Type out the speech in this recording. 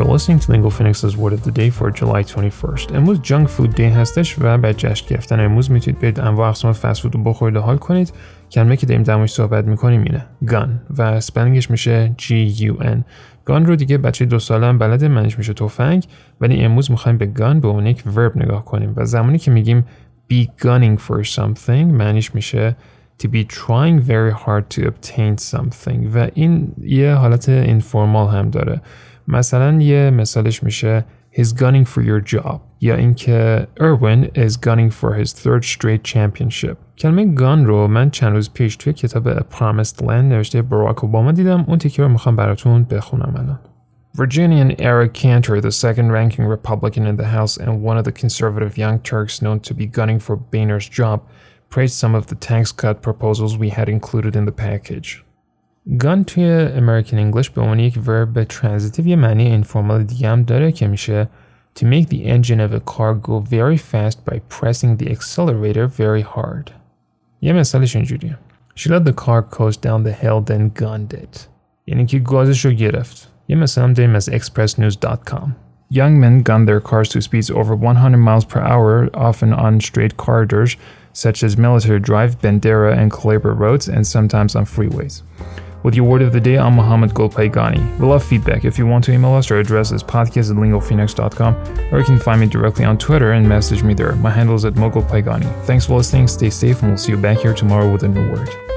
You're listening to لینگوفینکس Word of the Day for July 21st. امروز جانک فود دی هستش و بعد جشن گرفتن امروز میتونید برید انواع اقسام فست فود رو بخورید و حال کنید. کلمه که داریم درموش صحبت میکنیم اینه گان و سپلینگش میشه GUN. گان رو دیگه بچه 2 ساله هم بلده، معنیش میشه تفنگ، ولی امروز میخوایم به گان به اون یک ورب نگاه کنیم و زمانی که میگیم be gunning for something معنیش میشه to be trying very hard to obtain something و این یه حالت اینفورمال هم داره. مثلا یه مثالش میشه he's gunning for your job یا اینکه Erwin is gunning for his 3rd straight championship. کلمه گان رو من چند روز پیش توی کتاب A Promised Land نوشته باراک اوباما دیدم. اون تیکه رو میخوام براتون بخونم الان. Virginian Eric Cantor, the second-ranking Republican in the House and one of the conservative young Turks known to be gunning for Boehner's job, praised some of the tax cut proposals we had included in the package. گان توی American English به عنوان یک ورب ترانزیتیو یه معنی اینفورمال دیگه هم داره که میشه to make the engine of a car go very fast by pressing the accelerator very hard. یه مثالش اینجوریه. She let the car coast down the hill then gunned it. یعنی که گازش رو گرفت. یه مثال هم داریم از ExpressNews.com. Young men gun their cars to speeds over 100 miles per hour, often on straight corridors such as Military Drive, Bandera, and Culebra roads, and sometimes on freeways. With your word of the day, I'm Mohammad Golpayegani. We love feedback. If you want to email us, our address is podcast@lingofinix.com, or you can find me directly on Twitter and message me there. My handle is @mogolpayegani. Thanks for listening, stay safe, and we'll see you back here tomorrow with a new word.